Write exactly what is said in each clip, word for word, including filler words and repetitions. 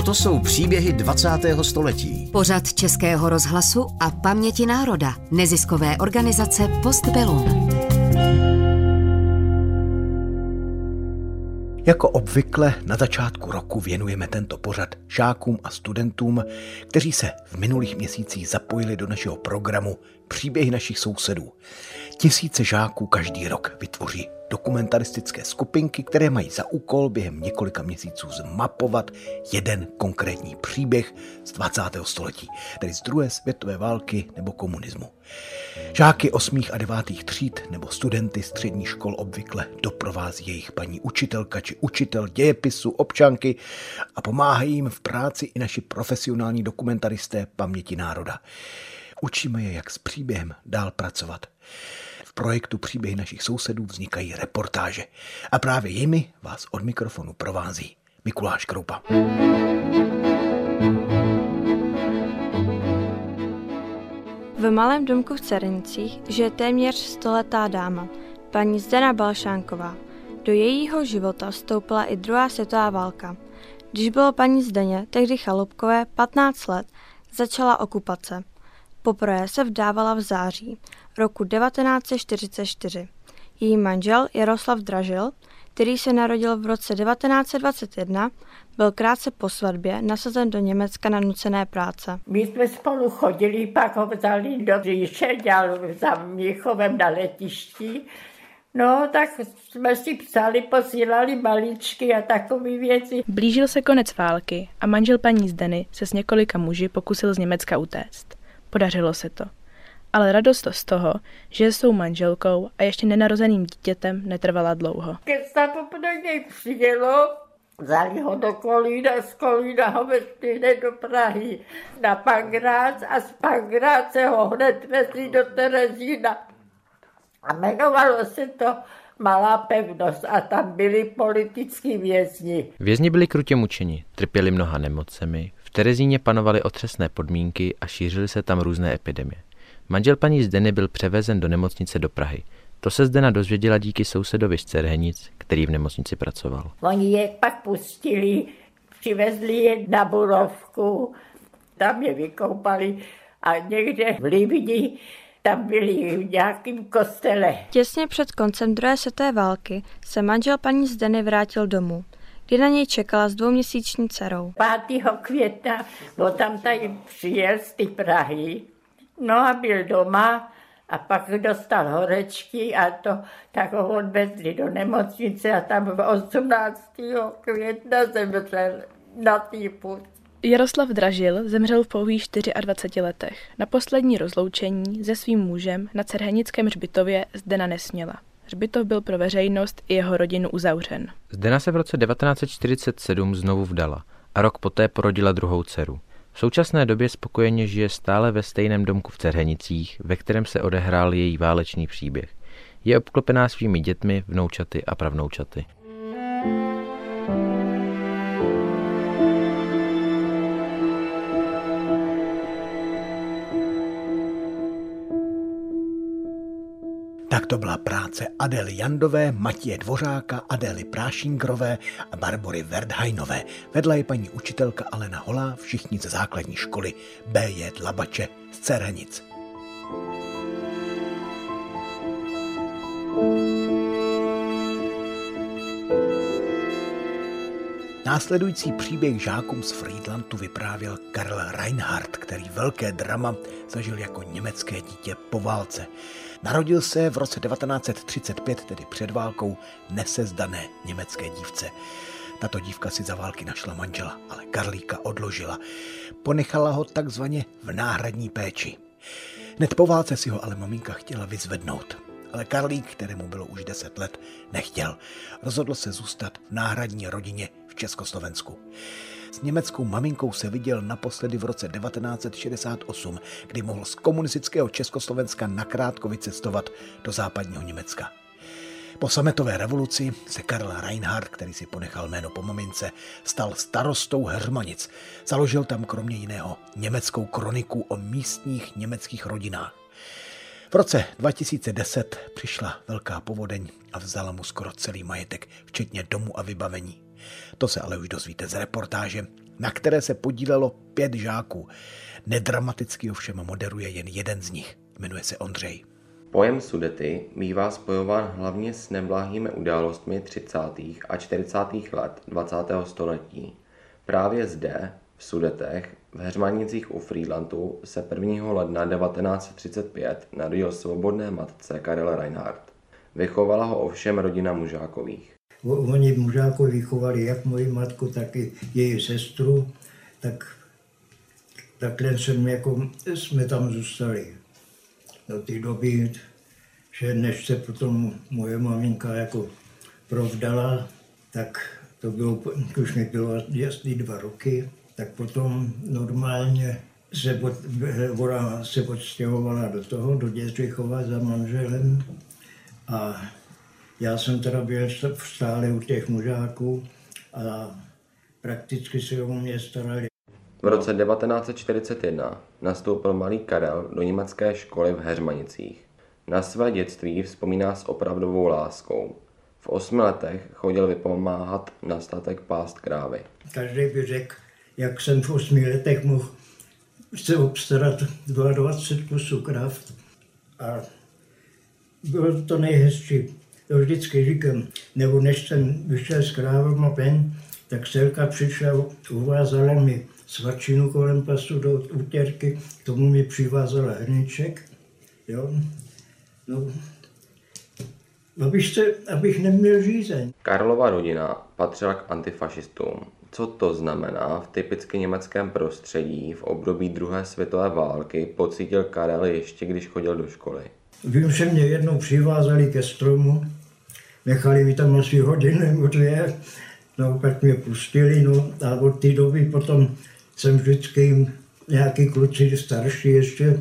Toto jsou příběhy dvacátého století. Pořad Českého rozhlasu a Paměti národa, neziskové organizace Postbellum. Jako obvykle na začátku roku věnujeme tento pořad žákům a studentům, kteří se v minulých měsících zapojili do našeho programu Příběhy našich sousedů. Tisíce žáků každý rok vytvoří dokumentaristické skupinky, které mají za úkol během několika měsíců zmapovat jeden konkrétní příběh z dvacátého století, tedy z druhé světové války nebo komunismu. Žáky osmých a devátých tříd nebo studenty středních škol obvykle doprovází jejich paní učitelka či učitel dějepisu, občanky a pomáhají jim v práci i naši profesionální dokumentaristé Paměti národa. Učíme je, jak s příběhem dál pracovat. V projektu Příběhy našich sousedů vznikají reportáže. A právě jimi vás od mikrofonu provází Mikuláš Kroupa. V malém domku v Cernicích žije téměř stoletá dáma, paní Zdena Balšánková. Do jejího života vstoupila i druhá světová válka. Když bylo paní Zdeně, tehdy Chalupkové, patnáct let, začala okupace. Poprvé se vdávala v září roku devatenáct set čtyřicet čtyři. Její manžel Jaroslav Dražil, který se narodil v roce devatenáct set dvacet jedna, byl krátce po svatbě nasazen do Německa na nucené práce. My jsme spolu chodili, pak ho vzali do Říše, dělal za Měchovem na letišti. No, tak jsme si psali, posílali balíčky a takové věci. Blížil se konec války a manžel paní Zdeny se s několika muži pokusil z Německa utéct. Podařilo se to. Ale radost z toho, že je s tou manželkou a ještě nenarozeným dítětem, netrvala dlouho. Gestapo po něj přijelo, vzali ho do Kolína, z Kolína ho vezli do Prahy na Pankrác a z Pankráce ho hned vezli do Terezína. A jmenovalo se to Malá pevnost a tam byli politický vězni. Vězni byli krutě mučeni, trpěli mnoha nemocemi, v Terezíně panovaly otřesné podmínky a šířily se tam různé epidemie. Manžel paní Zdeny byl převezen do nemocnice do Prahy. To se Zdena dozvěděla díky sousedovi z Cerhenic, který v nemocnici pracoval. Oni je pak pustili, přivezli je na Burovku, tam je vykoupali a někde v Libni tam byli v nějakým kostele. Těsně před koncem druhé světové války se manžel paní Zdeny vrátil domů, kdy na něj čekala s dvouměsíční dcerou. pátého května byl tam tady přijel z ty Prahy, no a byl doma a pak dostal horečky a to, tak ho odvezli do nemocnice a tam osmnáctého května zemřel na tyfus. Jaroslav Dražil zemřel v pouhých dvaceti čtyřech letech na poslední rozloučení se svým mužem na cerhenickém hřbitově Zdena nesměla. Hřbitov byl pro veřejnost i jeho rodinu uzavřen. Zdena se v roce devatenáct set čtyřicet sedm znovu vdala a rok poté porodila druhou dceru. V současné době spokojeně žije stále ve stejném domku v Cerhenicích, ve kterém se odehrál její válečný příběh. Je obklopená svými dětmi, vnoučaty a pravnoučaty. Tak to byla práce Adély Jandové, Matěje Dvořáka, Adély Prášíngrové a Barbory Wertheinové. Vedla je paní učitelka Alena Holá, všichni ze základní školy bé jé Dlabače z Cerhenic. Následující příběh žákům z Frýdlantu vyprávěl Karl Reinhardt, který velké drama zažil jako německé dítě po válce. Narodil se v roce devatenáct set třicet pět, tedy před válkou, nesezdané německé dívce. Tato dívka si za války našla manžela, ale Karlíka odložila. Ponechala ho takzvaně v náhradní péči. Hned po válce si ho ale maminka chtěla vyzvednout. Ale Karlík, kterému bylo už deset let, nechtěl. Rozhodl se zůstat v náhradní rodině v Československu. S německou maminkou se viděl naposledy v roce devatenáct set šedesát osm, kdy mohl z komunistického Československa nakrátko vycestovat do západního Německa. Po sametové revoluci se Karl Reinhardt, který si ponechal jméno po mamince, stal starostou Heřmanic. Založil tam kromě jiného německou kroniku o místních německých rodinách. V roce dva tisíce deset přišla velká povodeň a vzala mu skoro celý majetek, včetně domu a vybavení. To se ale už dozvíte z reportáže, na které se podílelo pět žáků. Nedramaticky ovšem moderuje jen jeden z nich. Jmenuje se Ondřej. Pojem Sudety bývá spojován hlavně s nebláhými událostmi třicátých a čtyřicátých let dvacátého století. Právě zde, v Sudetech, v Heřmanicích u Frýdlantu, se prvního ledna devatenáct set třicet pět narodil svobodné matce Karel Reinhardt. Vychovala ho ovšem rodina Mužákových. Oni Mužákovi vychovali jak moji matku, tak i její sestru, tak takhle jsem jako, jsme tam zůstali. Do té doby, že než se potom moje maminka jako provdala, tak to bylo, když mi bylo jasný dva roky, tak potom normálně se, od, ona se odstěhovala do toho, do Dědřichova za manželem. A já jsem teda byl stále u těch Mužáků a prakticky se o mě starali. V roce devatenáct set čtyřicet jedna nastoupil malý Karel do německé školy v Heřmanicích. Na své dětství vzpomíná s opravdovou láskou. V osmi letech chodil vypomáhat na statek pást krávy. Každý by řekl, jak jsem v osmi letech mohl se obstarat dvacet dva kusů krav. A bylo to nejhezčí. To vždycky říkám, nebo než jsem vyšel s krávama ven, tak selka přišla, uvázala mi svačinu kolem pasu do útěrky, k tomu mi přivázala hrníček. Jo? No. Abych, se, abych neměl řízeň. Karlova rodina patřila k antifašistům. Co to znamená v typicky německém prostředí v období druhé světové války, pocítil Karel ještě, když chodil do školy. Vím, že mě jednou přivázali ke stromu, nechali mi tam asi hodinu nebo dvě, no pak mě pustili, no a od té doby potom jsem vždycky nějaký kluci starší ještě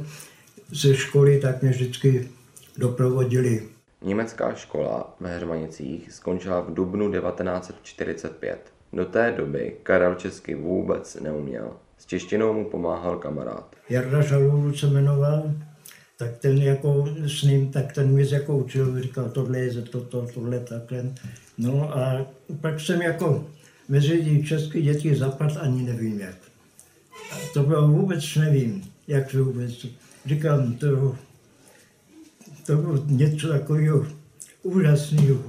ze školy, tak mě vždycky doprovodili. Německá škola ve Heřmanicích skončila v dubnu devatenáct set čtyřicet pět. Do té doby Karel česky vůbec neuměl. S češtinou mu pomáhal kamarád. Jarda Žalůru se jmenoval, tak ten jako s ním, tak ten mě jako učil, říkal tohle je to, to, tohle takhle. No a pak jsem jako mezi české děti zapadl, ani nevím jak. A to bylo vůbec nevím, jak to vůbec. Říkám to. To bylo něco takového úžasného.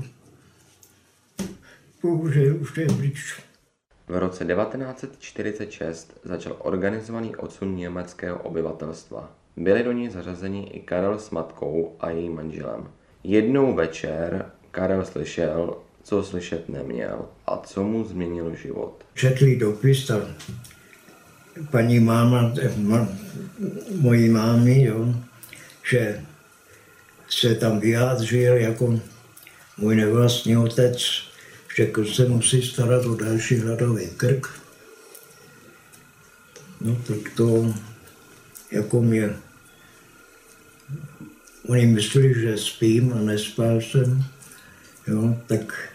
Bohužel už to je pryč. V roce devatenáct set čtyřicet šest začal organizovaný odsun německého obyvatelstva. Byli do něj zařazeni i Karel s matkou a jejím manželem. Jednou večer Karel slyšel, co slyšet neměl a co mu změnilo život. Četli dopis a paní máma, ma, mojí mámy, jo, že se tam vyjádřil jako můj nevlastní otec, že se musí starat o další hladový krk. No tak to jako mě... Oni mysleli, že spím a nespál jsem, jo, tak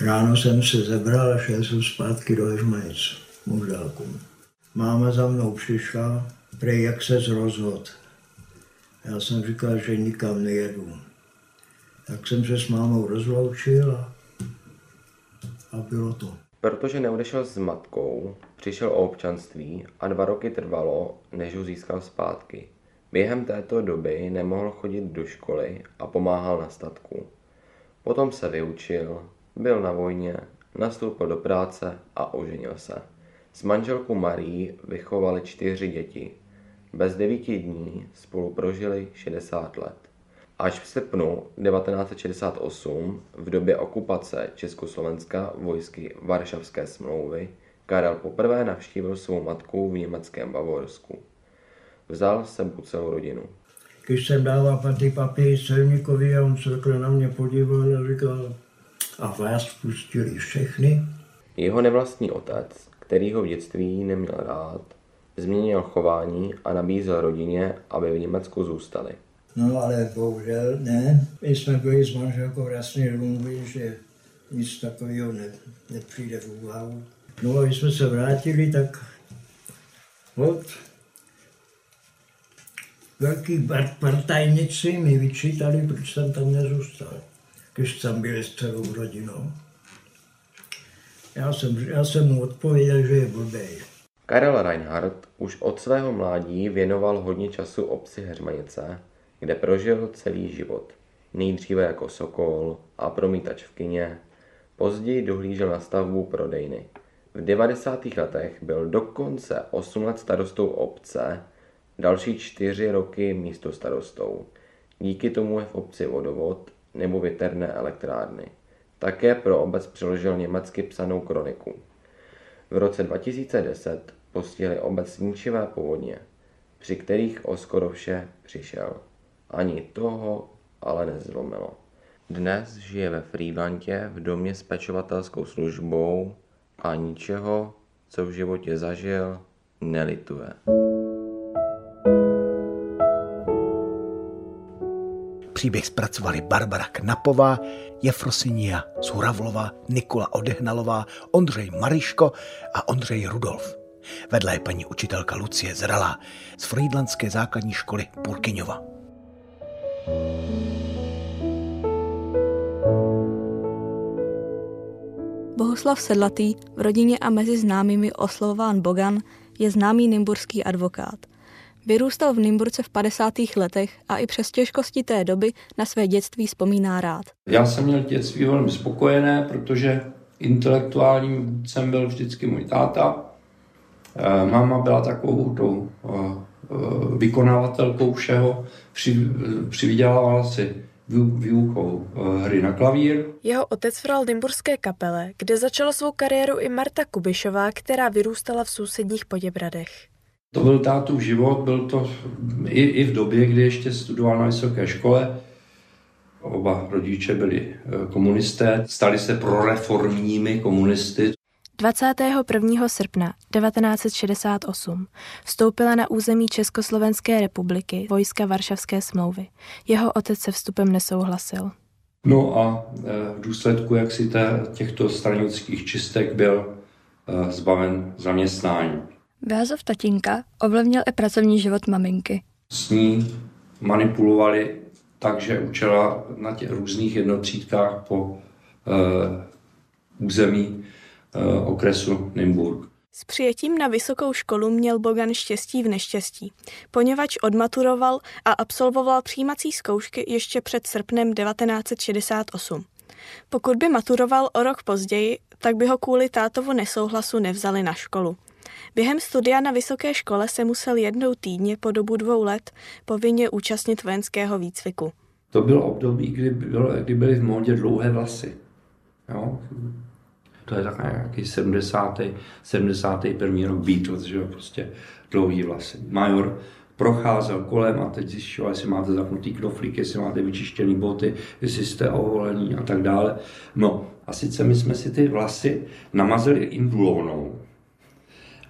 ráno jsem se zebral a šel jsem zpátky do Heřmanic, Mužákům. Máma za mnou přišla, prej jak ses rozhodl. Já jsem říkal, že nikam nejedu. Tak jsem se s mámou rozloučil a, a bylo to. Protože neodešel s matkou, přišel o občanství a dva roky trvalo, než ho získal zpátky. Během této doby nemohl chodit do školy a pomáhal na statku. Potom se vyučil, byl na vojně, nastoupil do práce a oženil se. S manželkou Marií vychovali čtyři děti. Bez devíti dní spolu prožili šedesát let. Až v srpnu devatenáct set šedesát osm, v době okupace Československa vojsky Varšavské smlouvy, Karel poprvé navštívil svou matku v německém Bavorsku. Vzal s sebou celou rodinu. Když jsem dával ty papíry celníkovi a on se takhle na mě podíval a říkal, a vás pustili všechny. Jeho nevlastní otec, který ho v dětství neměl rád, změnil chování a nabízel rodině, aby v Německu zůstali. No ale bohužel ne. My jsme byli s manželkou jasně domluvili, že nic takového ne, nepřijde v úvahu. No a když jsme se vrátili, tak od velký partajnici mi vyčítali, proč jsem tam nezůstal, když jsem byl s celou rodinou. Já jsem, já jsem mu odpověděl, že je blbej. Karel Reinhardt už od svého mládí věnoval hodně času obci Heřmanice, kde prožil celý život. Nejdříve jako sokol a promítač v kině, později dohlížel na stavbu prodejny. V devadesátých letech byl dokonce osm let starostou obce, další čtyři roky místostarostou. Díky tomu je v obci vodovod nebo větrné elektrárny. Také pro obec přeložil německy psanou kroniku. V roce dva tisíce deset postihly obec ničivé povodně, při kterých o skoro vše přišel. Ani toho ale nezlomilo. Dnes žije ve Frýdlantě v domě s pečovatelskou službou a ničeho, co v životě zažil, nelituje. Příběh zpracovali Barbara Knapová, Jefrosinia Zuravlová, Nikola Odehnalová, Ondřej Mariško a Ondřej Rudolf. Vedle je paní učitelka Lucie Zralá z Frýdlantské základní školy Purkyňova. Bohuslav Sedlatý, v rodině a mezi známými oslovován Bogan, je známý nymburský advokát. Vyrůstal v Nymburce v padesátých letech a i přes těžkosti té doby na své dětství vzpomíná rád. Já jsem měl dětství velmi spokojené, protože intelektuálním vůdcem byl vždycky můj táta. Máma byla takovou tou vykonávatelkou všeho, přivydělávala si výukou hry na klavír. Jeho otec hrál v nymburské kapele, kde začala svou kariéru i Marta Kubišová, která vyrůstala v sousedních Poděbradech. To byl tátův život, byl to i, i v době, kdy ještě studoval na vysoké škole. Oba rodiče byli komunisté, stali se proreformními komunisty. dvacátého prvního srpna devatenáct set šedesát osm vstoupila na území Československé republiky vojska Varšavské smlouvy. Jeho otec se vstupem nesouhlasil. No a v důsledku jaksi těchto stranických čistek byl zbaven zaměstnání. Vázov tatínka ovlivnil i pracovní život maminky. S ní manipulovali tak, že učila na těch různých jednotřídkách po e, území e, okresu Nymburk. S přijetím na vysokou školu měl Bogan štěstí v neštěstí, poněvadž odmaturoval a absolvoval přijímací zkoušky ještě před srpnem devatenáct set šedesát osm. Pokud by maturoval o rok později, tak by ho kvůli tátovu nesouhlasu nevzali na školu. Během studia na vysoké škole se musel jednou týdně po dobu dvou let povinně účastnit vojenského výcviku. To bylo období, kdy, byl, kdy byly v módě dlouhé vlasy. Jo? To je tak nějaký sedmdesátý první rok Beatles, že jo, prostě dlouhý vlasy. Major procházel kolem a teď zjišťoval, jestli máte zapnutý knoflík, jestli máte vyčištěné boty, jestli jste oholení a tak dále. No a sice my jsme si ty vlasy namazili indulónou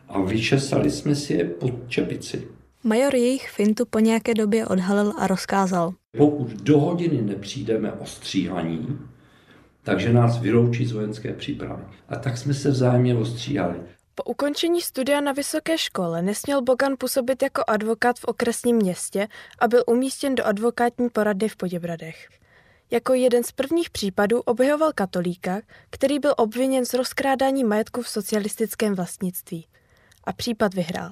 a vyčesali jsme si je pod čepici. Major jejich fintu po nějaké době odhalil a rozkázal. Pokud do hodiny nepřijdeme ostříhaní, takže nás vyloučí z vojenské přípravy. A tak jsme se vzájemně ostříhali. Po ukončení studia na vysoké škole nesměl Bogan působit jako advokát v okresním městě a byl umístěn do advokátní poradny v Poděbradech. Jako jeden z prvních případů obhajoval katolíka, který byl obviněn z rozkrádání majetku v socialistickém vlastnictví. A případ vyhrál.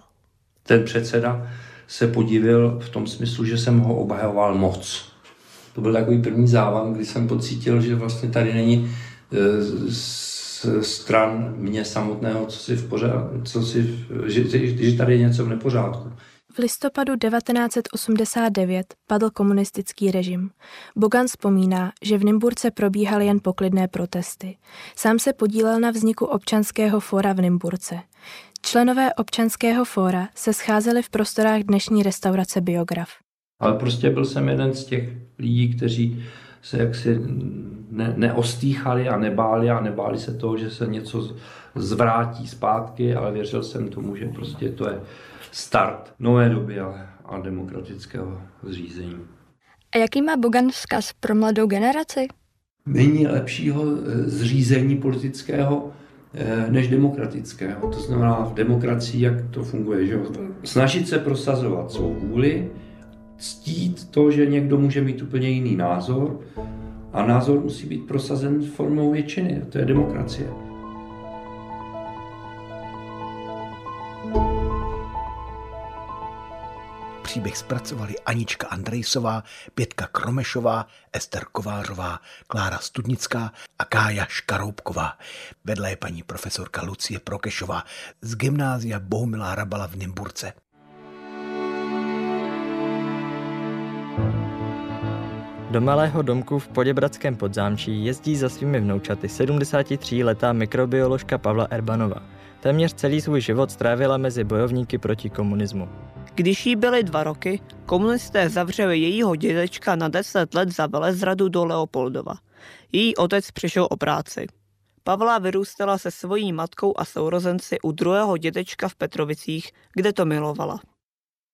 Ten předseda se podivil v tom smyslu, že jsem ho obhajoval moc. To byl takový první závan, kdy jsem pocítil, že vlastně tady není z stran mě samotného, co si v pořádku, co si, že, že tady je něco v nepořádku. V listopadu devatenáct set osmdesát devět padl komunistický režim. Bogan vzpomíná, že v Nymburce probíhaly jen poklidné protesty. Sám se podílel na vzniku občanského fóra v Nymburce. Členové občanského fóra se scházeli v prostorách dnešní restaurace Biograf. Ale prostě byl jsem jeden z těch lidí, kteří se jaksi ne, neostýchali a nebáli a nebáli se toho, že se něco zvrátí zpátky, ale věřil jsem tomu, že prostě to je start nové doby a demokratického zřízení. A jaký má Bogan vzkaz pro mladou generaci? Není lepšího zřízení politického než demokratického. To znamená v demokracii, jak to funguje, že snažit se prosazovat svou vůli, ctít to, že někdo může mít úplně jiný názor a názor musí být prosazen formou většiny. To je demokracie. příběh zpracovali Anička Andrejsová, Pětka Kromešová, Ester Kovářová, Klára Studnická a Kája Škaroubková. Vedla je paní profesorka Lucie Prokešová z Gymnázia Bohumila Hrabala v Nymburce. Do malého domku v Poděbradském Podzámčí jezdí za svými vnoučaty sedmdesátitříletá mikrobioložka Pavla Erbanová. Téměř celý svůj život strávila mezi bojovníky proti komunismu. Když jí byly dva roky, komunisté zavřeli jejího dědečka na deset let za velezradu do Leopoldova. Její otec přišel o práci. Pavla vyrůstala se svojí matkou a sourozenci u druhého dědečka v Petrovicích, kde to milovala.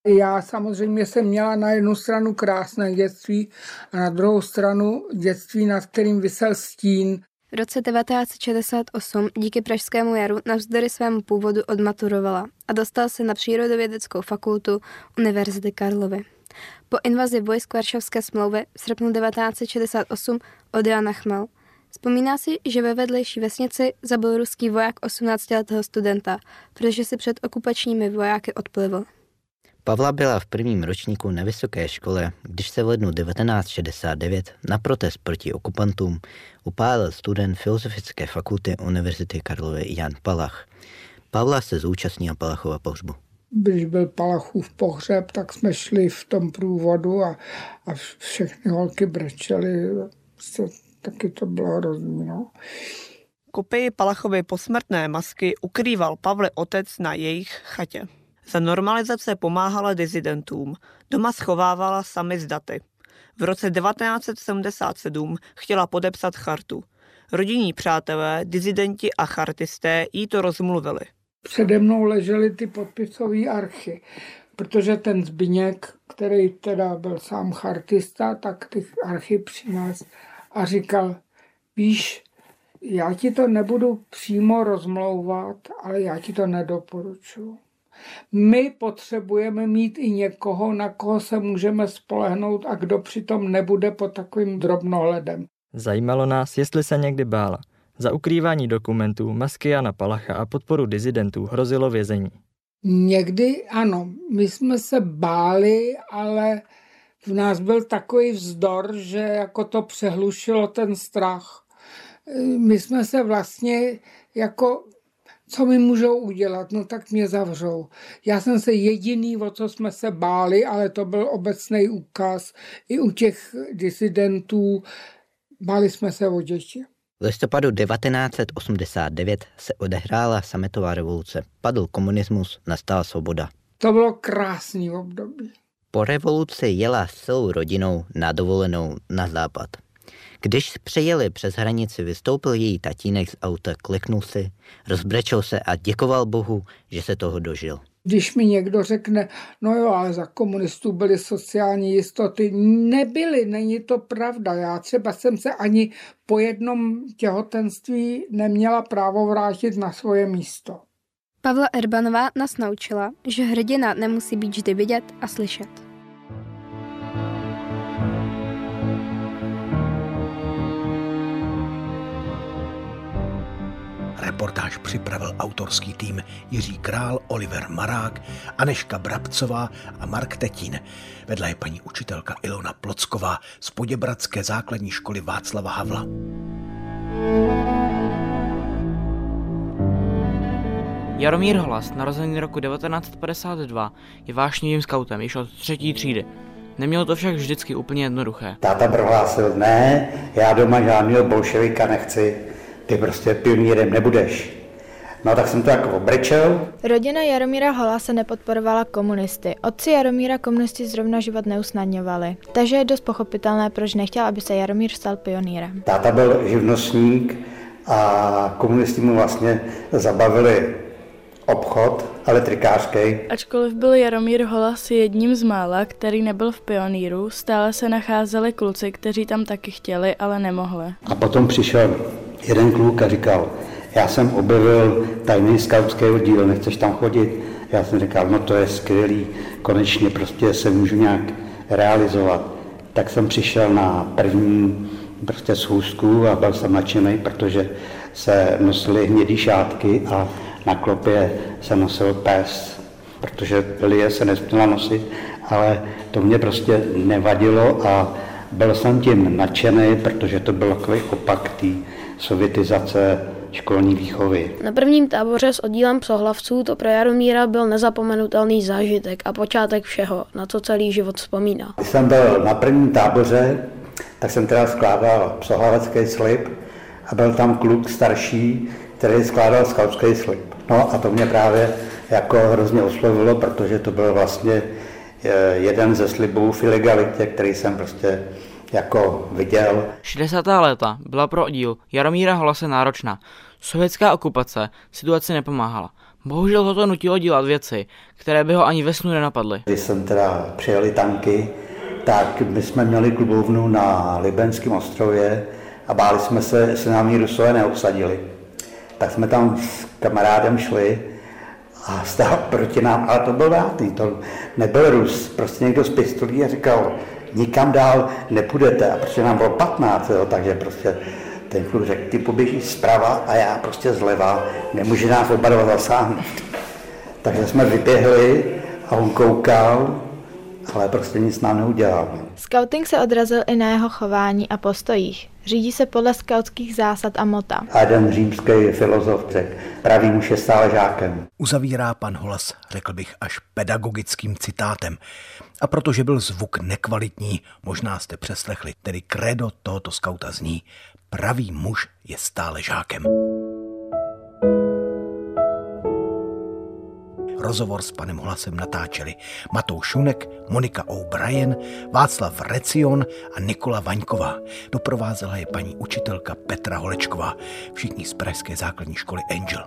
Já samozřejmě jsem měla na jednu stranu krásné dětství a na druhou stranu dětství, nad kterým visel stín. V roce devatenáct set šedesát osm díky Pražskému jaru navzdory svému původu odmaturovala a dostala se na Přírodovědeckou fakultu Univerzity Karlovy. Po invazi vojsk Varšavské smlouvy v srpnu devatenáct set šedesát osm odjela na Chmel. Vzpomíná si, že ve vedlejší vesnici zabil ruský voják osmnáctiletého studenta, protože si před okupačními vojáky odplivl. Pavla byla v prvním ročníku na vysoké škole, když se v lednu devatenáct set šedesát devět na protest proti okupantům upálil student Filozofické fakulty Univerzity Karlovy Jan Palach. Pavla se zúčastnila Palachova pohřbu. Když byl Palachův pohřeb, tak jsme šli v tom průvodu a, a všechny holky brečely. Taky to bylo hrozný, no. Kopii Palachovy posmrtné masky ukrýval Pavle otec na jejich chatě. Za normalizace pomáhala dizidentům. Doma schovávala samizdaty. V roce devatenáct set sedmdesát sedm chtěla podepsat chartu. Rodinní přátelé, dizidenti a chartisté jí to rozmluvili. Přede mnou ležely ty podpisové archy, protože ten Zbyněk, který teda byl sám chartista, tak ty archy přinesl a říkal, víš, já ti to nebudu přímo rozmlouvat, ale já ti to nedoporučuji. My potřebujeme mít i někoho, na koho se můžeme spolehnout a kdo přitom nebude pod takovým drobnohledem. Zajímalo nás, jestli se někdy bála. Za ukrývání dokumentů, masky Jana Palacha a podporu dizidentů hrozilo vězení. Někdy ano, my jsme se báli, ale v nás byl takový vzdor, že jako to přehlušilo ten strach. My jsme se vlastně jako... Co mi můžou udělat? No tak mě zavřou. Já jsem se jediný, o co jsme se báli, ale to byl obecný úkaz. I u těch disidentů báli jsme se o děti. V listopadu devatenáct set osmdesát devět se odehrála sametová revoluce. Padl komunismus, nastala svoboda. To bylo krásný období. Po revoluci jela s celou rodinou na dovolenou na západ. Když přejeli přes hranici, vystoupil její tatínek z auta, kliknul si, rozbrečel se a děkoval Bohu, že se toho dožil. Když mi někdo řekne, no jo, ale za komunistů byly sociální jistoty, nebyly, není to pravda. Já třeba jsem se ani po jednom těhotenství neměla právo vrátit na svoje místo. Pavla Erbanová nás naučila, že hrdina nemusí být vždy vidět a slyšet. Reportáž připravil autorský tým Jiří Král, Oliver Marák, Aneška Brabcová a Mark Tetín. Vedla je paní učitelka Ilona Plocková z Poděbradské základní školy Václava Havla. Jaromír Holas, narozený roku devatenáct set padesát dva, je vášnivým skautem již od třetí třídy. Nemělo to však vždycky úplně jednoduché. Táta prohlásil, ne, já doma žádného bolševika nechci. Ty prostě pionýrem nebudeš. No tak jsem to jako obrečel. Rodina Jaromíra Holase nepodporovala komunisty. Otci Jaromíra komunisti zrovna život neusnadňovali. Takže je dost pochopitelné, proč nechtěl, aby se Jaromír stal pionýrem. Táta byl živnostník a komunisti mu vlastně zabavili obchod elektrikářský. Ačkoliv byl Jaromír Holas jedním z mála, který nebyl v pionýru, stále se nacházeli kluci, kteří tam taky chtěli, ale nemohli. A potom přišel jeden kluk a říkal, já jsem objevil tajný skautský oddíl, nechceš tam chodit? Já jsem říkal, no to je skvělý, konečně prostě se můžu nějak realizovat. Tak jsem přišel na první prostě schůzku a byl jsem nadšený, protože se nosily hnědý šátky a na klopě se nosil pes, protože lilie se nesměla nosit ale to mě prostě nevadilo a byl jsem tím nadšený, protože to byl takový opak té sovětizace školní výchovy. Na prvním táboře s oddílem psohlavců to pro Jaromíra byl nezapomenutelný zážitek a počátek všeho, na co celý život vzpomíná. Když jsem byl na prvním táboře, tak jsem teda skládal psohlavecký slib a byl tam kluk starší, který skládal skautský slib. No a to mě právě jako hrozně oslovilo, protože to byl vlastně jeden ze slibů v ilegalitě, který jsem prostě jako viděl. šedesátá léta byla pro oddíl Jaromíra Holase náročná. Sovětská okupace situaci nepomáhala. Bohužel ho to nutilo dělat věci, které by ho ani ve snu nenapadly. Když jsem teda přijeli tanky, tak my jsme měli klubovnu na Libenském ostrově a báli jsme se, jestli nám ji Rusové neobsadili. Tak jsme tam s kamarádem šli a stál proti nám, ale to byl vrátný, to nebyl Rus, prostě někdo z pistolí a říkal, nikam dál nepůjdete, a protože nám bylo patnáct, jo, takže prostě ten kluk řekl, ty poběžíš zprava a já prostě zleva, nemůže nás oba dva zasáhnout. Takže jsme vyběhli a on koukal, ale prostě nic nám neudělal. Skauting se odrazil i na jeho chování a postojích. Řídí se podle skautských zásad a mota. A jeden římský filozof řekl, pravý muž je stále žákem. Uzavírá pan Holas, řekl bych, až pedagogickým citátem. A protože byl zvuk nekvalitní, možná jste přeslechli, tedy kredo tohoto skauta zní, pravý muž je stále žákem. Rozhovor s panem Holasem natáčeli Matouš Šunek, Monika O'Brien, Václav Recion a Nikola Vaňková. Doprovázela je paní učitelka Petra Holečková, všichni z pražské základní školy Angel.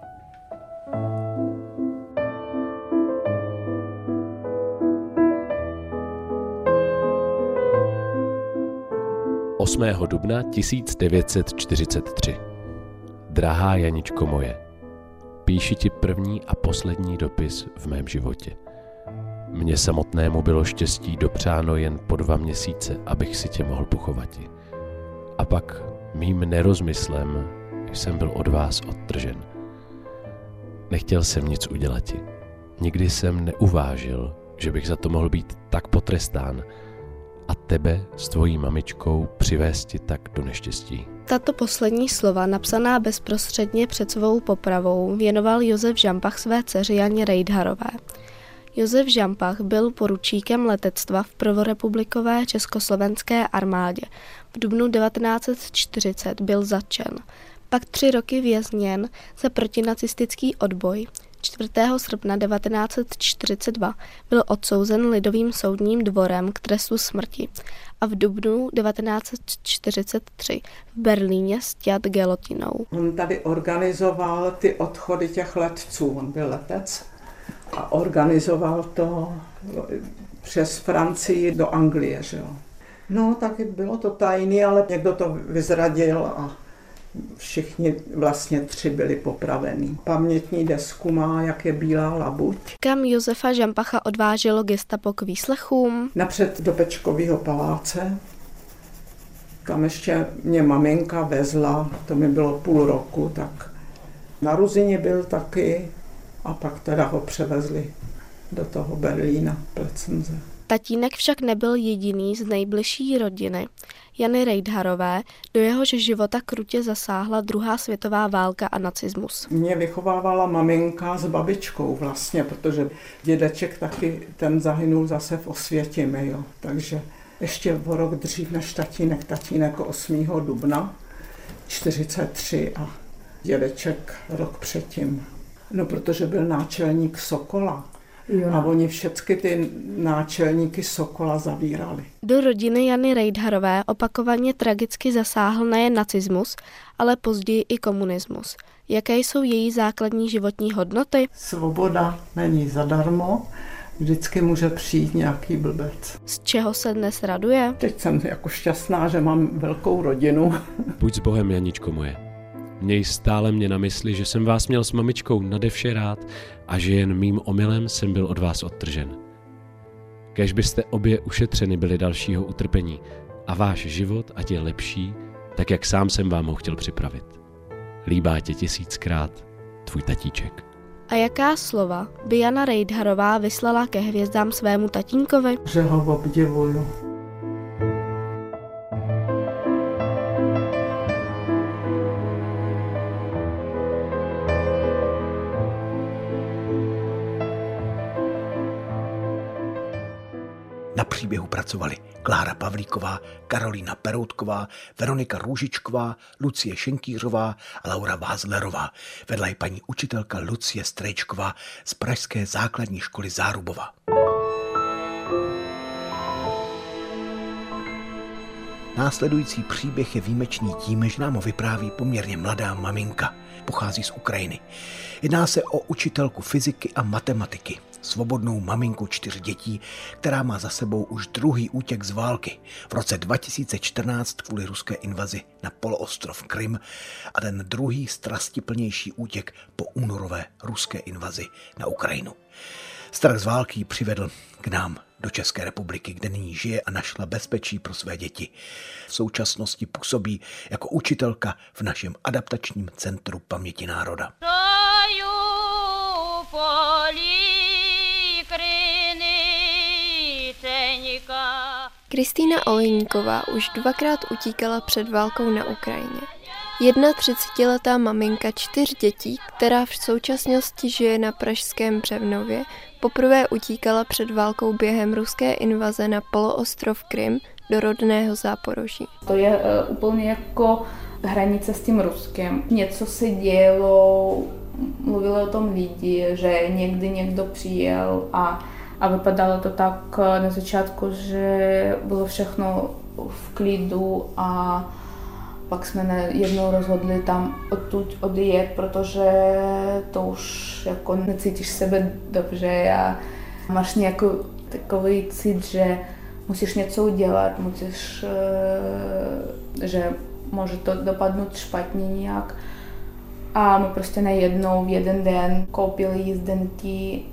osmého dubna tisíc devět set čtyřicet tři. Drahá Janičko moje, píši ti první a poslední dopis v mém životě. Mně samotnému bylo štěstí dopřáno jen po dva měsíce, abych si tě mohl pochovati. A pak mým nerozmyslem jsem byl od vás odtržen. Nechtěl jsem nic udělati. Nikdy jsem neuvážil, že bych za to mohl být tak potrestán a tebe s tvojí mamičkou přivézti tak do neštěstí. Tato poslední slova, napsaná bezprostředně před svou popravou, věnoval Josef Žampach své dceři Janě Rejdharové. Josef Žampach byl poručíkem letectva v prvorepublikové československé armádě. V dubnu devatenáct set čtyřicet byl zatčen. Pak tři roky vězněn za protinacistický odboj. čtvrtého srpna devatenáct set čtyřicet dva byl odsouzen lidovým soudním dvorem k trestu smrti a v dubnu devatenáct set čtyřicet tři v Berlíně sťat gelotinou. On tady organizoval ty odchody těch letců, on byl letec a organizoval to přes Francii do Anglie, že jo. No tak bylo to tajný, ale někdo to vyzradil a všichni vlastně tři byli popravení. Pamětní desku má, jak je bílá labuť. Kam Josefa Žampacha odváželo gestapo k výslechům? Napřed do Pečkovýho paláce. Tam ještě mě maminka vezla, to mi bylo půl roku, tak na Ruzině byl taky a pak teda ho převezli do toho Berlína, Plzeňze. Tatínek však nebyl jediný z nejbližší rodiny Jany Rejdharové, do jehož života krutě zasáhla druhá světová válka a nacismus. Mě vychovávala maminka s babičkou vlastně, protože dědeček taky, ten zahynul zase v Osvětimi, jo. Takže ještě o rok dřív než tatínek, tatínek osmého dubna čtyřicet tři a dědeček rok předtím. No protože byl náčelník Sokola. Jo. A oni všechny ty náčelníky Sokola zavírali. Do rodiny Jany Rejdharové opakovaně tragicky zasáhl nejen nacismus, ale později i komunismus. Jaké jsou její základní životní hodnoty? Svoboda není zadarmo, vždycky může přijít nějaký blbec. Z čeho se dnes raduje? Teď jsem jako šťastná, že mám velkou rodinu. Buď s Bohem, Janičko moje. Měj stále mě na mysli, že jsem vás měl s mamičkou nadevše rád a že jen mým omylem jsem byl od vás odtržen. Kéž byste obě ušetřeny byli dalšího utrpení a váš život ať je lepší, tak jak sám jsem vám ho chtěl připravit. Líbá tě tisíckrát, tvůj tatíček. A jaká slova by Jana Reidharová vyslala ke hvězdám svému tatínkovi? Že ho obdivuju. Na příběhu pracovali Klára Pavlíková, Karolína Peroutková, Veronika Růžičková, Lucie Šenkýřová a Laura Vázlerová. Vedla ji paní učitelka Lucie Strejčková z pražské základní školy Zárubova. Následující příběh je výjimečný tím, že nám ho vypráví poměrně mladá maminka. Pochází z Ukrajiny. Jedná se o učitelku fyziky a matematiky. Svobodnou maminku čtyř dětí, která má za sebou už druhý útěk z války v roce dva tisíce čtrnáct kvůli ruské invazi na poloostrov Krym a ten druhý strastiplnější útěk po únorové ruské invazi na Ukrajinu. Strach z války ji přivedl k nám do České republiky, kde nyní žije a našla bezpečí pro své děti. V současnosti působí jako učitelka v našem adaptačním centru paměti národa. Kristýna Olejníková už dvakrát utíkala před válkou na Ukrajině. třicetiletá maminka čtyř dětí, která v současnosti žije na pražském Břevnově, poprvé utíkala před válkou během ruské invaze na poloostrov Krym do rodného Záporoží. To je uh, úplně jako hranice s tím Ruskem. Něco se dělo, mluvili o tom lidi, že někdy někdo přijel a A vypadalo to tak na začátku, že bylo všechno v klidu a pak jsme najednou rozhodli tam odtud odjet, protože to už jako necítíš sebe dobře a máš nějaký takový cít, že musíš něco udělat, musíš, že může to dopadnout špatně nějak. A my prostě najednou v jeden den koupili jízdenky,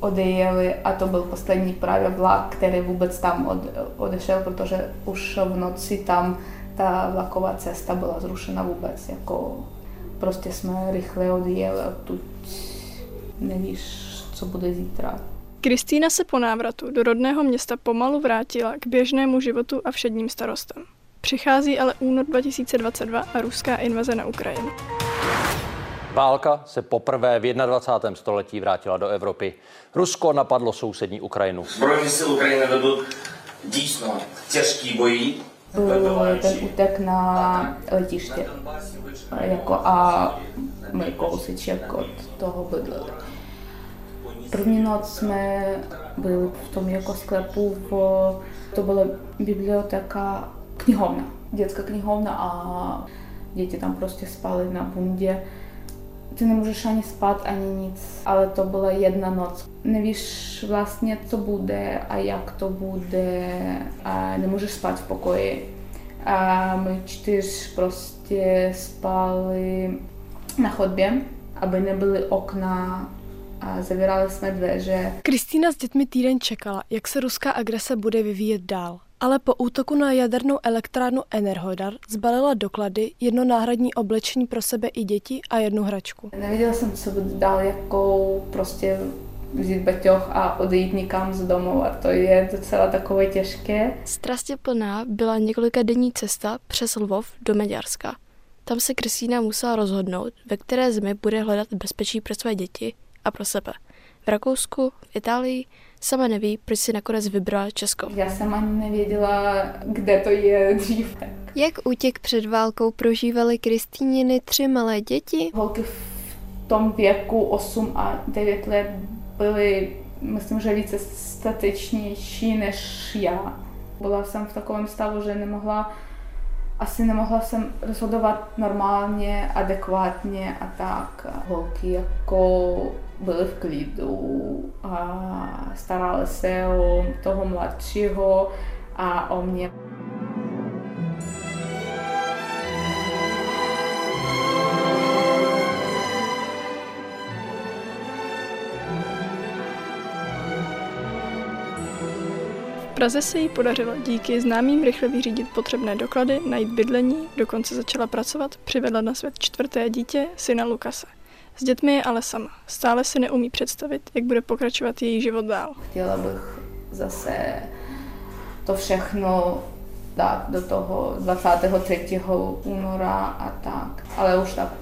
odejeli a to byl poslední právě vlak, který vůbec tam od, odešel, protože už v noci tam ta vlaková cesta byla zrušena vůbec. Jako, prostě jsme rychle odjeli a tu nevíš, co bude zítra. Kristýna se po návratu do rodného města pomalu vrátila k běžnému životu a všedním starostem. Přichází ale únor dva tisíce dvacet dva a ruská invaze na Ukrajinu. Válka se poprvé v dvacátém prvním století vrátila do Evropy. Rusko napadlo sousední Ukrajinu. Zbrojní síly Ukrajiny vedou dísno těžké boje. Byl ten útek na letiště. Jako a my kousíček od toho bydleli. První noc jsme byli v tom jako sklepu, v, to byla biblioteka, knihovna, dětská knihovna a děti tam prostě spali na bundě. Ty nemůžeš ani spát, ani nic, ale to byla jedna noc. Nevíš vlastně, co bude a jak to bude. A nemůžeš spát v pokoji. A my čtyř prostě spali na chodbě, aby nebyly okna a zavírali jsme dveře. Kristýna s dětmi týden čekala, jak se ruská agrese bude vyvíjet dál. Ale po útoku na jadernou elektrárnu Enerhodar zbalila doklady, jedno náhradní oblečení pro sebe i děti a jednu hračku. Nevěděla jsem, co bude dál, jako prostě vzít baťoch a odejít nikam z domu a to je docela takové těžké. Strastě plná byla několikadenní cesta přes Lvov do Maďarska. Tam se Kristýna musela rozhodnout, ve které zemi bude hledat bezpečí pro své děti a pro sebe. V Rakousku, v Itálii, sama neví, proč si nakonec vybrala Česko. Já jsem ani nevěděla, kde to je dřív. Jak útěk před válkou prožívaly Kristýniny tři malé děti? Holky v tom věku osm a devět let byly, myslím, že více statečnější než já. Byla jsem v takovém stavu, že nemohla, asi nemohla jsem rozhodovat normálně, adekvátně a tak. Holky jako byli v klidu a starali se o toho mladšího a o mě. V Praze se jí podařilo díky známým rychle vyřídit potřebné doklady, najít bydlení, dokonce začala pracovat, přivedla na svět čtvrté dítě, syna Lukase. S dětmi je ale sama. Stále si neumí představit, jak bude pokračovat její život dál. Chtěla bych zase to všechno dát do toho dvacátého třetího února a tak. Ale už tak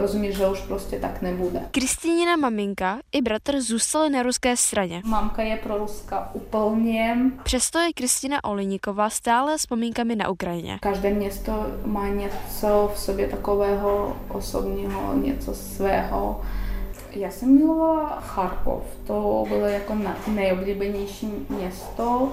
rozumím, že už prostě tak nebude. Kristýnina maminka i bratr zůstali na ruské straně. Mamka je pro Ruska úplně. Přesto je Kristýna Olejníková stále s vzpomínkami na Ukrajině. Každé město má něco v sobě takového osobního, něco svého. Já jsem milovala Charkov, to bylo jako nejoblíbenější město.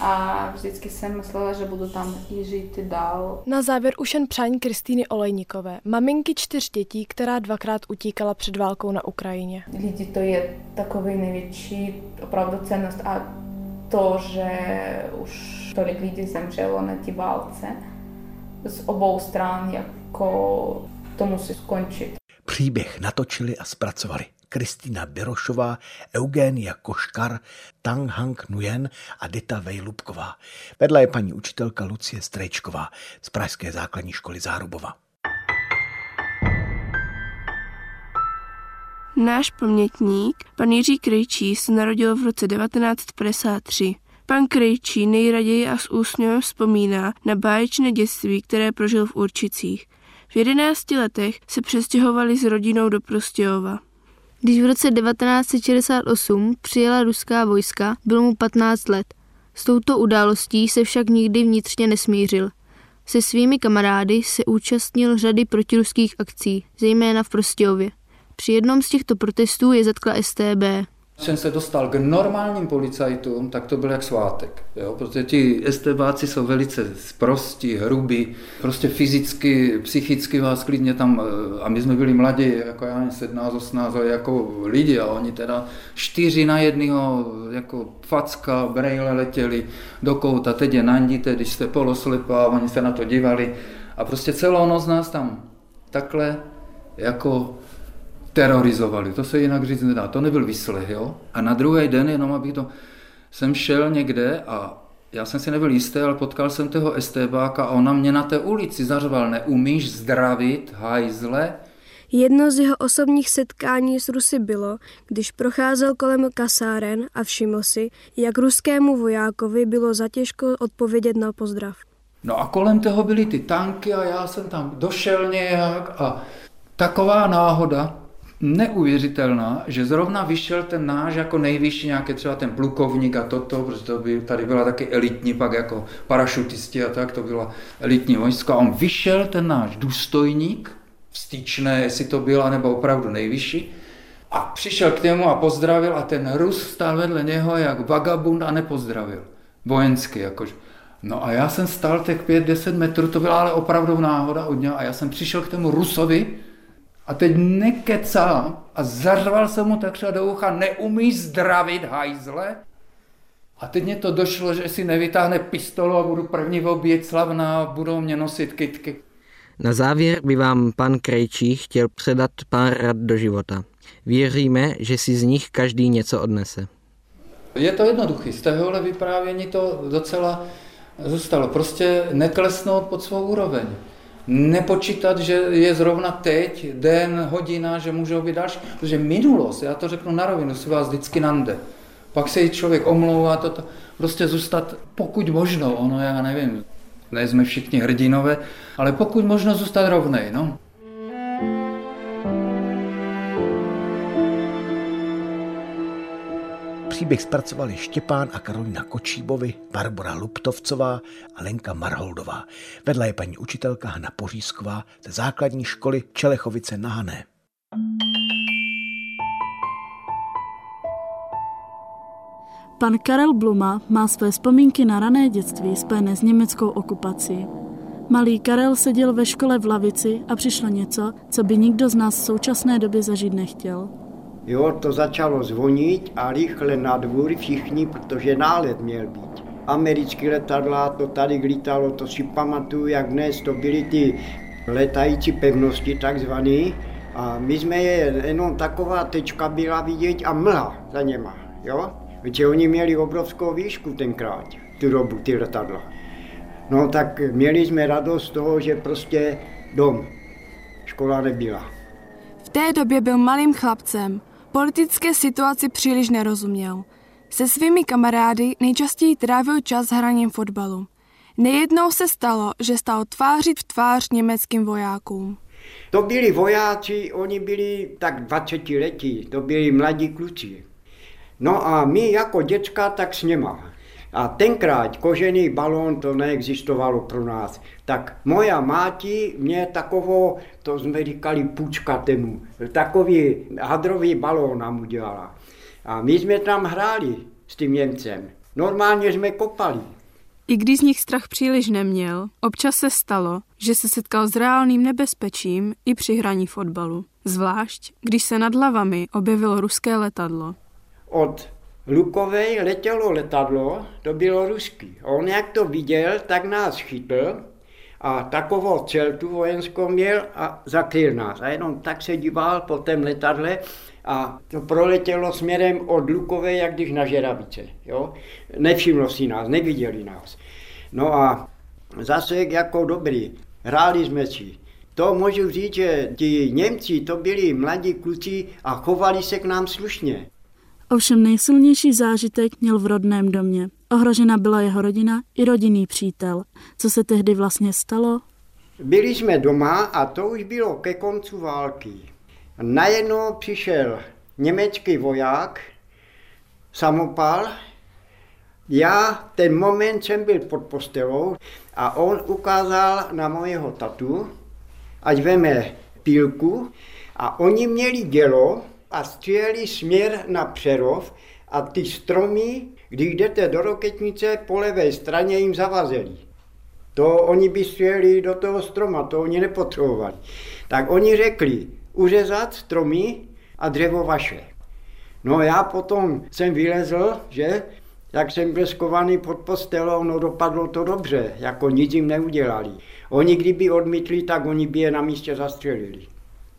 A vždycky jsem myslela, že budu tam i žít dál. Na závěr už jen přání Kristýny Olejníkové, maminky čtyř dětí, která dvakrát utíkala před válkou na Ukrajině. Lidi, to je takový největší opravdu cennost a to, že už tolik lidí zemřelo na té válce z obou stran, jako to musí skončit. Příběh natočili a zpracovali Kristýna Birošová, Eugénia Koškar, Tang Hang Nguyen a Dita Vejlubková. Vedla je paní učitelka Lucie Strejčková z pražské základní školy Zárubova. Náš pamětník, pan Jiří Krejčí, se narodil v roce devatenáct padesát tři. Pan Krejčí nejraději a s úsměvem vzpomíná na báječné dětství, které prožil v Určicích. V jedenácti letech se přestěhovali s rodinou do Prostějova. Když v roce devatenáct šedesát osm přijela ruská vojska, bylo mu patnáct let. S touto událostí se však nikdy vnitřně nesmířil. Se svými kamarády se účastnil řady protiruských akcí, zejména v Prostějově. Při jednom z těchto protestů je zatkla es té bé. Jsem se dostal k normálním policajtům, tak to byl jak svátek, jo? Protože ti estébáci jsou velice sprostí, hrubí, prostě fyzicky, psychicky vás klidně tam, a my jsme byli mladí, jako já nevím, sedmnáct, osmnáct, jako lidi, a oni teda čtyři na jednoho, jako facka, brejle letěli do kouta, teď je nandíte, když jste poloslepá, oni se na to dívali a prostě celou noc nás tam takhle, jako terorizovali, to se jinak říct nedá, to nebyl výslech, jo. A na druhý den, jenom abych to, jsem šel někde a já jsem si nebyl jistý, ale potkal jsem toho estébáka a ona mě na té ulici zařval, neumíš zdravit, hajzle. Jedno z jeho osobních setkání s Rusy bylo, když procházel kolem kasáren a všiml si, jak ruskému vojákovi bylo zatěžko odpovědět na pozdrav. No a kolem toho byly ty tanky a já jsem tam došel nějak a taková náhoda, neuvěřitelná, že zrovna vyšel ten náš jako nejvyšší nějaký třeba ten plukovník a toto, protože to by, tady byla taky elitní, pak jako parašutisti a tak, to byla elitní vojsko a on vyšel ten náš důstojník, vstyčné, jestli to byla nebo opravdu nejvyšší, a přišel k němu a pozdravil a ten Rus stál vedle něho jak vagabund a nepozdravil, vojensky jakože. No a já jsem stál tak pět deset metrů, to byla ale opravdu náhoda od něho a já jsem přišel k tomu Rusovi. A teď nekecám a zařval jsem mu takhle do ucha, neumíš zdravit, hajzle. A teď mě to došlo, že si nevytáhne pistolu a budu první oběť slavná, budou mě nosit kytky. Na závěr by vám pan Krejčí chtěl předat pár rad do života. Věříme, že si z nich každý něco odnese. Je to jednoduché, z tohohle vyprávění to docela zůstalo. Prostě neklesnout pod svou úroveň. Nepočítat, že je zrovna teď, den, hodina, že můžou být další. Protože minulost, já to řeknu na rovinu, si vás vždycky nande. Pak se jí člověk omlouvá, to, to. Prostě zůstat, pokud možno, ono já nevím, nejsme všichni hrdinové, ale pokud možno zůstat rovnej, no. Příběh zpracovali Štěpán a Karolina Kočíbovi, Barbora Luptovcová a Lenka Marholdová. Vedla je paní učitelka Hana Pořízková ze základní školy Čelechovice na Hané. Pan Karel Bluma má své vzpomínky na rané dětství spojené s německou okupací. Malý Karel seděl ve škole v lavici a přišlo něco, co by nikdo z nás v současné době zažít nechtěl. Jo, to začalo zvonit a rychle na dvůr všichni, protože nálet měl být. Americké letadla, to tady lítalo, to si pamatuju, jak dnes, to byly ty letající pevnosti takzvané. A my jsme je, jenom taková tečka byla vidět a mlha za něma, jo. Protože oni měli obrovskou výšku tenkrát, tu dobu, ty letadla. No tak měli jsme radost z toho, že prostě dom, škola nebyla. V V té době byl malým chlapcem, politické situaci příliš nerozuměl. Se svými kamarády nejčastěji trávil čas hraním fotbalu. Nejednou se stalo, že stál tváří v tvář německým vojákům. To byli vojáci, oni byli tak dvacetiletí, to byli mladí kluci. No a my jako děcka tak s něma. A tenkrát kožený balón, to neexistovalo pro nás. Tak moja máti mě takovou, to jsme říkali půčka temu, takový hadrový balón nám udělala. A my jsme tam hráli s tím Němcem. Normálně jsme kopali. I když z nich strach příliš neměl, občas se stalo, že se setkal s reálným nebezpečím i při hraní fotbalu. Zvlášť, když se nad hlavami objevilo ruské letadlo. Od Lukovej letělo letadlo, to bylo ruský. On jak to viděl, tak nás chytl a takovou celtu vojenskou měl a zakryl nás. A jenom tak se díval po tém letadle a to proletělo směrem od Lukové, jak když na Žeravice. Jo? Nevšimlo si nás, neviděli nás. No a zase jako dobrý, hráli jsme si. To můžu říct, že ti Němci to byli mladí kluci a chovali se k nám slušně. Ovšem nejsilnější zážitek měl v rodném domě. Ohrožena byla jeho rodina i rodinný přítel. Co se tehdy vlastně stalo? Byli jsme doma a to už bylo ke konci války. Najednou přišel německý voják, samopal. Já ten moment jsem byl pod postelou a on ukázal na mojeho tatu, ať veme pílku. A oni měli dělo a stříleli směr na Přerov a ty stromy, když jdete do Roketnice, po levé straně jim zavazeli. To oni by stříleli do toho stroma, to oni nepotřebovali. Tak oni řekli, uřezat stromy a dřevo vaše. No já potom jsem vylezl, že, jak jsem byl skovaný pod postelou, no dopadlo to dobře, jako nic jim neudělali. Oni kdyby odmítli, tak oni by je na místě zastřelili.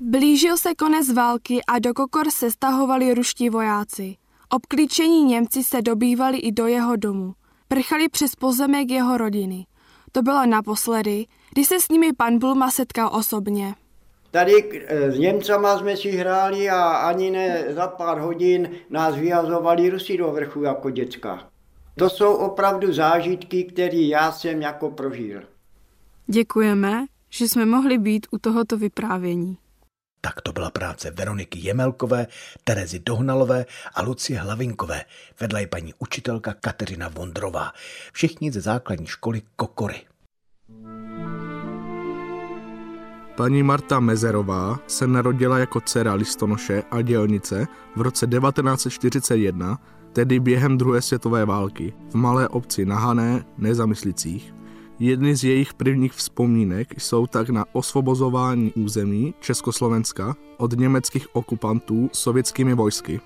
Blížil se konec války a do Kokor se stahovali ruští vojáci. Obklíčení Němci se dobývali i do jeho domu. Prchali přes pozemek jeho rodiny. To bylo naposledy, kdy se s nimi pan Bluma setkal osobně. Tady s Němcama jsme si hráli a ani ne za pár hodin nás vyhazovali Rusy do vrchu jako děcka. To jsou opravdu zážitky, které já jsem jako prožil. Děkujeme, že jsme mohli být u tohoto vyprávění. Tak to byla práce Veroniky Jemelkové, Terezy Dohnalové a Lucie Hlavinkové. Vedla ji paní učitelka Kateřina Vondrová. Všichni ze základní školy Kokory. Paní Marta Mezerová se narodila jako dcera listonoše a dělnice v roce devatenáct set čtyřicet jedna, tedy během druhé světové války, v malé obci Nahané, Nezamyslicích. Jedny z jejich prvních vzpomínek jsou tak na osvobozování území Československa od německých okupantů sovětskými vojsky.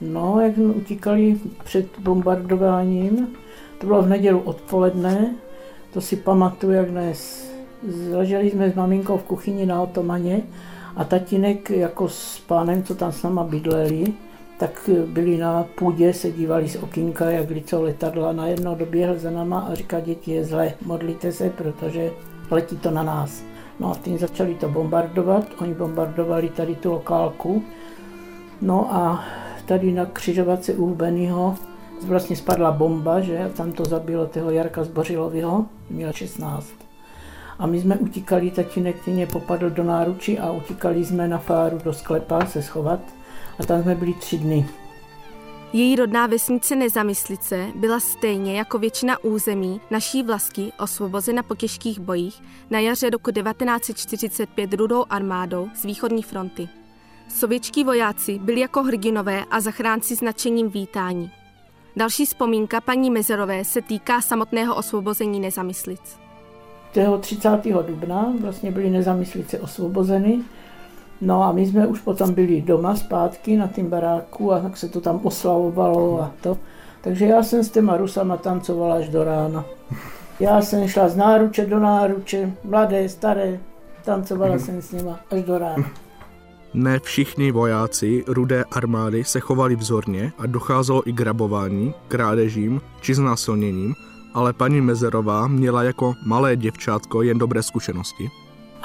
No, jak jsme utíkali před bombardováním, to bylo v nedělu odpoledne, to si pamatuju, jak dnes. Leželi jsme s maminkou v kuchyni na otomaně a tatínek jako s pánem, co tam s náma bydleli, tak byli na půdě, se dívali z okýnka, jak licou letadla. Najednou doběhl za náma a říká, děti, je zle, modlíte se, protože letí to na nás. No a tím začali to bombardovat, oni bombardovali tady tu lokálku. No a tady na křižovatce u Hubenýho vlastně spadla bomba, že? A tam to zabilo toho Jarka Zbořilovýho, měl šestnáct. A my jsme utíkali, tatínek mě popadl do náručí a utíkali jsme na fáru do sklepa se schovat. A tam jsme byli tři dny. Její rodná vesnice Nezamyslice byla stejně jako většina území naší vlasti osvobozena po těžkých bojích na jaře roku devatenáct set čtyřicet pět Rudou armádou z východní fronty. Sovětští vojáci byli jako hrdinové a zachránci značením vítání. Další vzpomínka paní Mezerové se týká samotného osvobození Nezamyslic. Toho třicátého dubna vlastně byly Nezamyslice osvobozeny. No a my jsme už potom byli doma zpátky na tým baráku a tak se to tam oslavovalo a to. Takže já jsem s těma Rusama tancovala až do rána. Já jsem šla z náruče do náruče, mladé, staré, tancovala jsem s nima až do rána. Ne všichni vojáci Rudé armády se chovali vzorně a docházelo i k rabování, krádežím či znásilněním, ale paní Mezerová měla jako malé děvčátko jen dobré zkušenosti.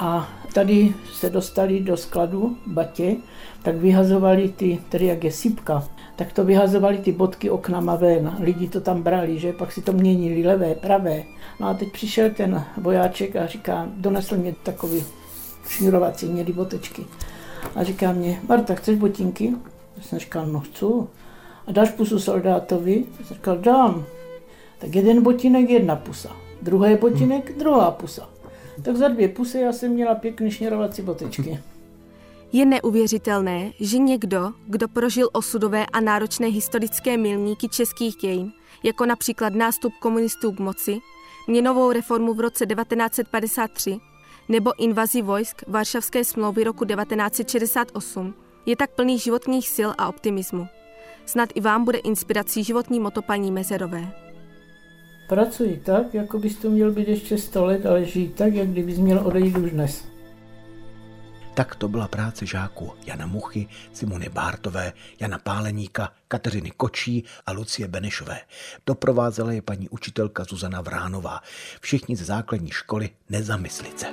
a tady se dostali do skladu Batě, tak vyhazovali ty, tedy jak je sypka, tak to vyhazovali ty bodky oknama ven. Lidi to tam brali, že? Pak si to měnili levé, pravé. No a teď přišel ten vojáček a říká, donesl mě takový šňurovací, měli botečky. A říká mě, Marta, chceš botinky? Já jsem říkal, no chci. A dáš pusu soldátovi? Já jsem říkal, dám. Tak jeden botinek, jedna pusa. Druhý botinek, druhá pusa. Tak za dvě pusy já jsem měla pěkný šněrovací botečky. Je neuvěřitelné, že někdo, kdo prožil osudové a náročné historické milníky českých dějin, jako například nástup komunistů k moci, měnovou reformu v roce devatenáct set padesát tři nebo invazi vojsk Varšavské smlouvy roku devatenáct set šedesát osm, je tak plný životních sil a optimismu. Snad i vám bude inspirací životní moto paní Mezerové. Pracuji tak, jako bys to měl být ještě sto let, ale žij tak, jak kdybys měl odejít už dnes. Tak to byla práce žáků Jana Muchy, Simony Bártové, Jana Páleníka, Kateřiny Kočí a Lucie Benešové. Doprovázela je paní učitelka Zuzana Vránová. Všichni ze základní školy Nezamyslice.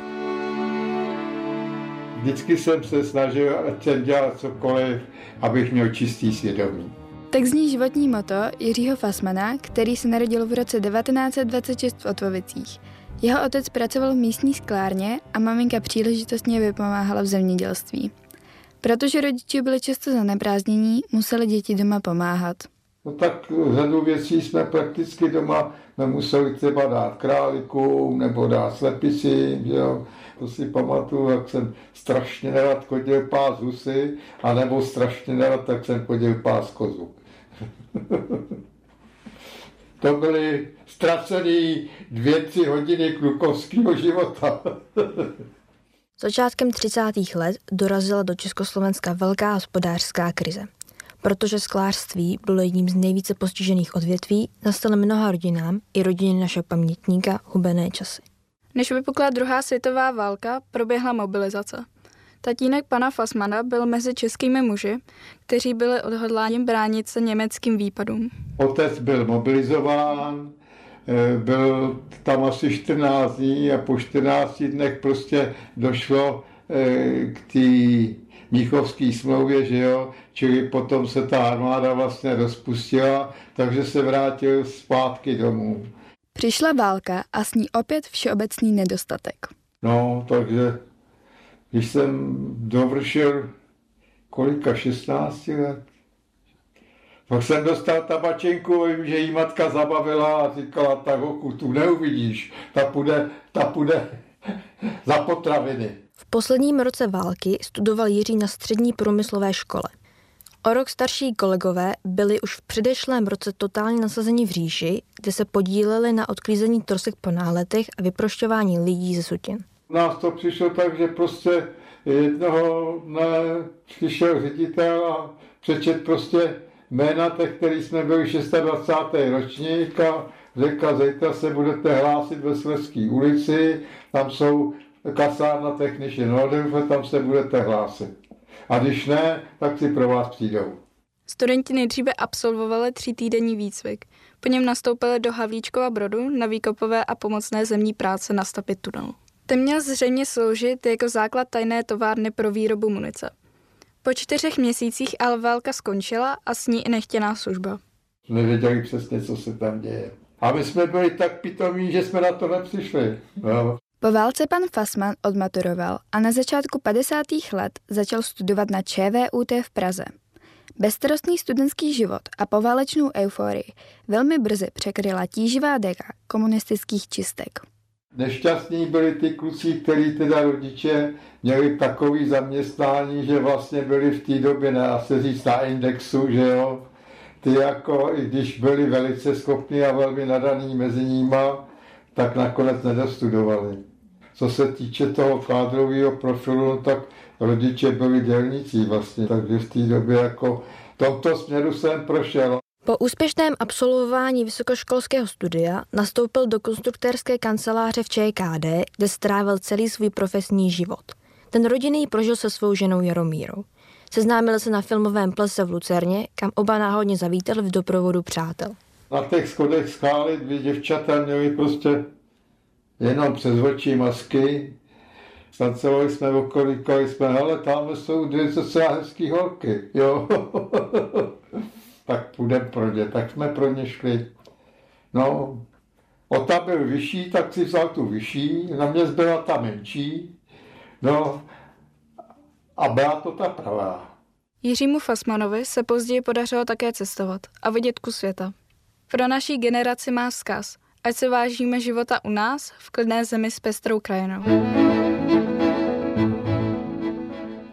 Vždycky jsem se snažil dělat cokoliv, abych měl čistý svědomí. Tak zní životní moto Jiřího Fasmana, který se narodil v roce devatenáct set dvacet šest v Otvovicích. Jeho otec pracoval v místní sklárně a maminka příležitostně vypomáhala v zemědělství. Protože rodiče byli často zaneprázdnění, museli děti doma pomáhat. No tak řadu věcí jsme prakticky doma nemuseli třeba dát králíkům nebo dát slepici, jo. To si pamatuju, jak jsem strašně nerad chodil pás husy, anebo strašně nerad, tak jsem chodil pás kozu. To byly ztracené dvě, tři hodiny klukovského života. Začátkem třicátých let dorazila do Československa velká hospodářská krize. Protože sklářství bylo jedním z nejvíce postižených odvětví, nastaly mnoha rodinám i rodině našeho pamětníka hubené časy. Než vypukla druhá světová válka, proběhla mobilizace. Tatínek pana Fassmana byl mezi českými muži, kteří byli odhodláni bránit se německým výpadům. Otec byl mobilizován, byl tam asi čtrnáct dní a po čtrnácti dnech prostě došlo k té Mnichovské smlouvě, že jo, čili potom se ta armáda vlastně rozpustila, takže se vrátil zpátky domů. Přišla válka a s ní opět všeobecný nedostatek. No, takže když jsem dovršil kolika, šestnáct let, pak jsem dostal tabačenku, vím, že jí matka zabavila a říkala, tak oku, tu neuvidíš, ta půjde, ta půjde za potraviny. V posledním roce války studoval Jiří na střední průmyslové škole. O rok starší kolegové byli už v předešlém roce totálně nasazeni v Říši, kde se podíleli na odklízení trosek po náletech a vyprošťování lidí ze sutin. Nás to přišlo tak, že prostě jednoho dne přišel ředitel a přečet prostě jména těch, který jsme byli dvacátý šestý ročník a řekl, zítra se budete hlásit ve Slezské ulici, tam jsou kasárna techniky, no tam se budete hlásit. A když ne, tak si pro vás přijdou. Studenti nejdříve absolvovali třítýdenní výcvik. Po něm nastoupili do Havlíčkova Brodu na výkopové a pomocné zemní práce na stavbě tunelu. Ten měl zřejmě sloužit jako základ tajné továrny pro výrobu munice. Po čtyřech měsících ale válka skončila a s ní i nechtěná služba. Nevěděli přesně, co se tam děje. A my jsme byli tak pitomí, že jsme na to nepřišli. No. Po válce pan Fassman odmaturoval a na začátku padesátých let začal studovat na ČVUT v Praze. Bezstarostný studentský život a poválečnou euforii velmi brzy překryla tíživá déka komunistických čistek. Nešťastní byli ty kluci, kteří teda rodiče měli takový zaměstnání, že vlastně byli v té době, na se říct, na indexu, že jo. Ty jako, i když byli velice schopní a velmi nadaní mezi níma, tak nakonec nedostudovali. Co se týče toho kádrového profilu, tak rodiče byli dělníci vlastně, takže v té době jako tomto směru jsem prošel. Po úspěšném absolvování vysokoškolského studia nastoupil do konstruktérské kanceláře v ČKD, kde strávil celý svůj profesní život. Ten rodinný prožil se svou ženou Jaromírou. Seznámil se na filmovém plese v Lucerně, kam oba náhodně zavítali v doprovodu přátel. Na těch schodech skály dvě děvčata měly prostě jenom přes očí masky Tancovali jsme, okolíkali jsme, ale tam jsou dvě docela hezký holky, jo. Tak půjdeme pro ně, tak jsme pro ně šli. No, Ota byl vyšší, tak si vzal tu vyšší, na mě zbyla ta menší, no a byla to ta pravá. Jiřímu Fasmanovi se později podařilo také cestovat a vidět kus světa. Pro naší generaci má vzkaz, ať se vážíme života u nás v klidné zemi s pestrou krajinou.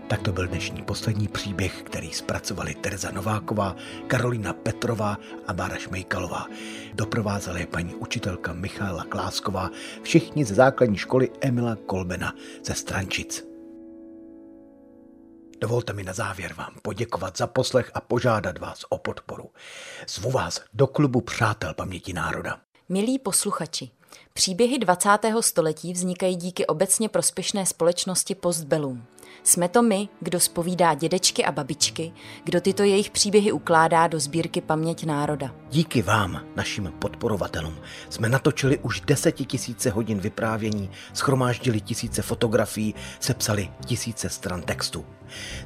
Tak to byl dnešní poslední příběh, který zpracovali Tereza Nováková, Karolina Petrová a Bára Šmejkalová. Doprovázela je paní učitelka Michála Klásková, všichni ze základní školy Emila Kolbena ze Strančic. Dovolte mi na závěr vám poděkovat za poslech a požádat vás o podporu. Zvu vás do klubu Přátel paměti národa. Milí posluchači, příběhy dvacátého století vznikají díky obecně prospěšné společnosti Postbellum. Jsme to my, kdo zpovídá dědečky a babičky, kdo tyto jejich příběhy ukládá do sbírky Paměť národa. Díky vám, našim podporovatelům, jsme natočili už desetitisíce hodin vyprávění, shromáždili tisíce fotografií, sepsali tisíce stran textu.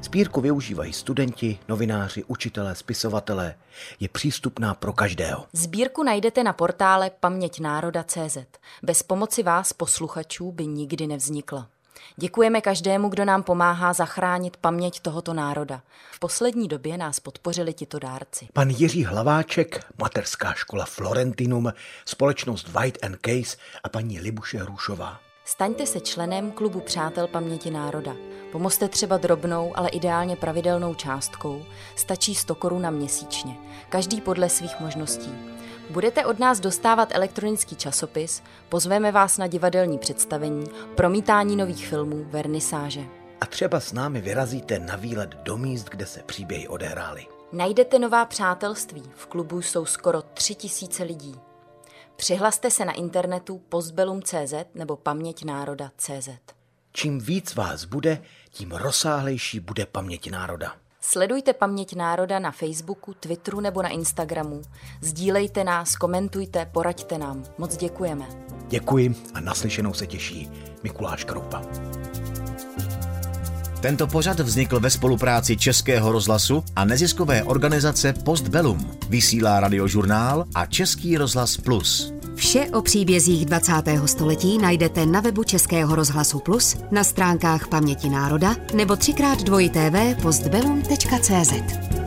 Sbírku využívají studenti, novináři, učitelé, spisovatelé. Je přístupná pro každého. Sbírku najdete na portále paměť národa tečka cé zet. Bez pomoci vás, posluchačů, by nikdy nevznikla. Děkujeme každému, kdo nám pomáhá zachránit paměť tohoto národa. V poslední době nás podpořili tito dárci. Pan Jiří Hlaváček, Mateřská škola Florentinum, společnost White and Case a paní Libuše Hrušová. Staňte se členem klubu Přátel paměti národa. Pomozte třeba drobnou, ale ideálně pravidelnou částkou. Stačí sto korun měsíčně, každý podle svých možností. Budete od nás dostávat elektronický časopis, pozveme vás na divadelní představení, promítání nových filmů, vernisáže. A třeba s námi vyrazíte na výlet do míst, kde se příběhy odehrály. Najdete nová přátelství, v klubu jsou skoro tři tisíce lidí. Přihlaste se na internetu postbellum tečka cé zet nebo paměť národa tečka cé zet. Čím víc vás bude, tím rozsáhlejší bude Paměť národa. Sledujte Paměť národa na Facebooku, Twitteru nebo na Instagramu. Sdílejte nás, komentujte, poraďte nám. Moc děkujeme. Děkuji a naslyšenou se těší Mikuláš Kroupa. Tento pořad vznikl ve spolupráci Českého rozhlasu a neziskové organizace Postbellum. Vysílá Radiožurnál a Český rozhlas Plus. Vše o příbězích dvacátého století najdete na webu Českého rozhlasu Plus, na stránkách Paměti národa nebo třikrát dvojité vé tečka postbellum tečka cé zet.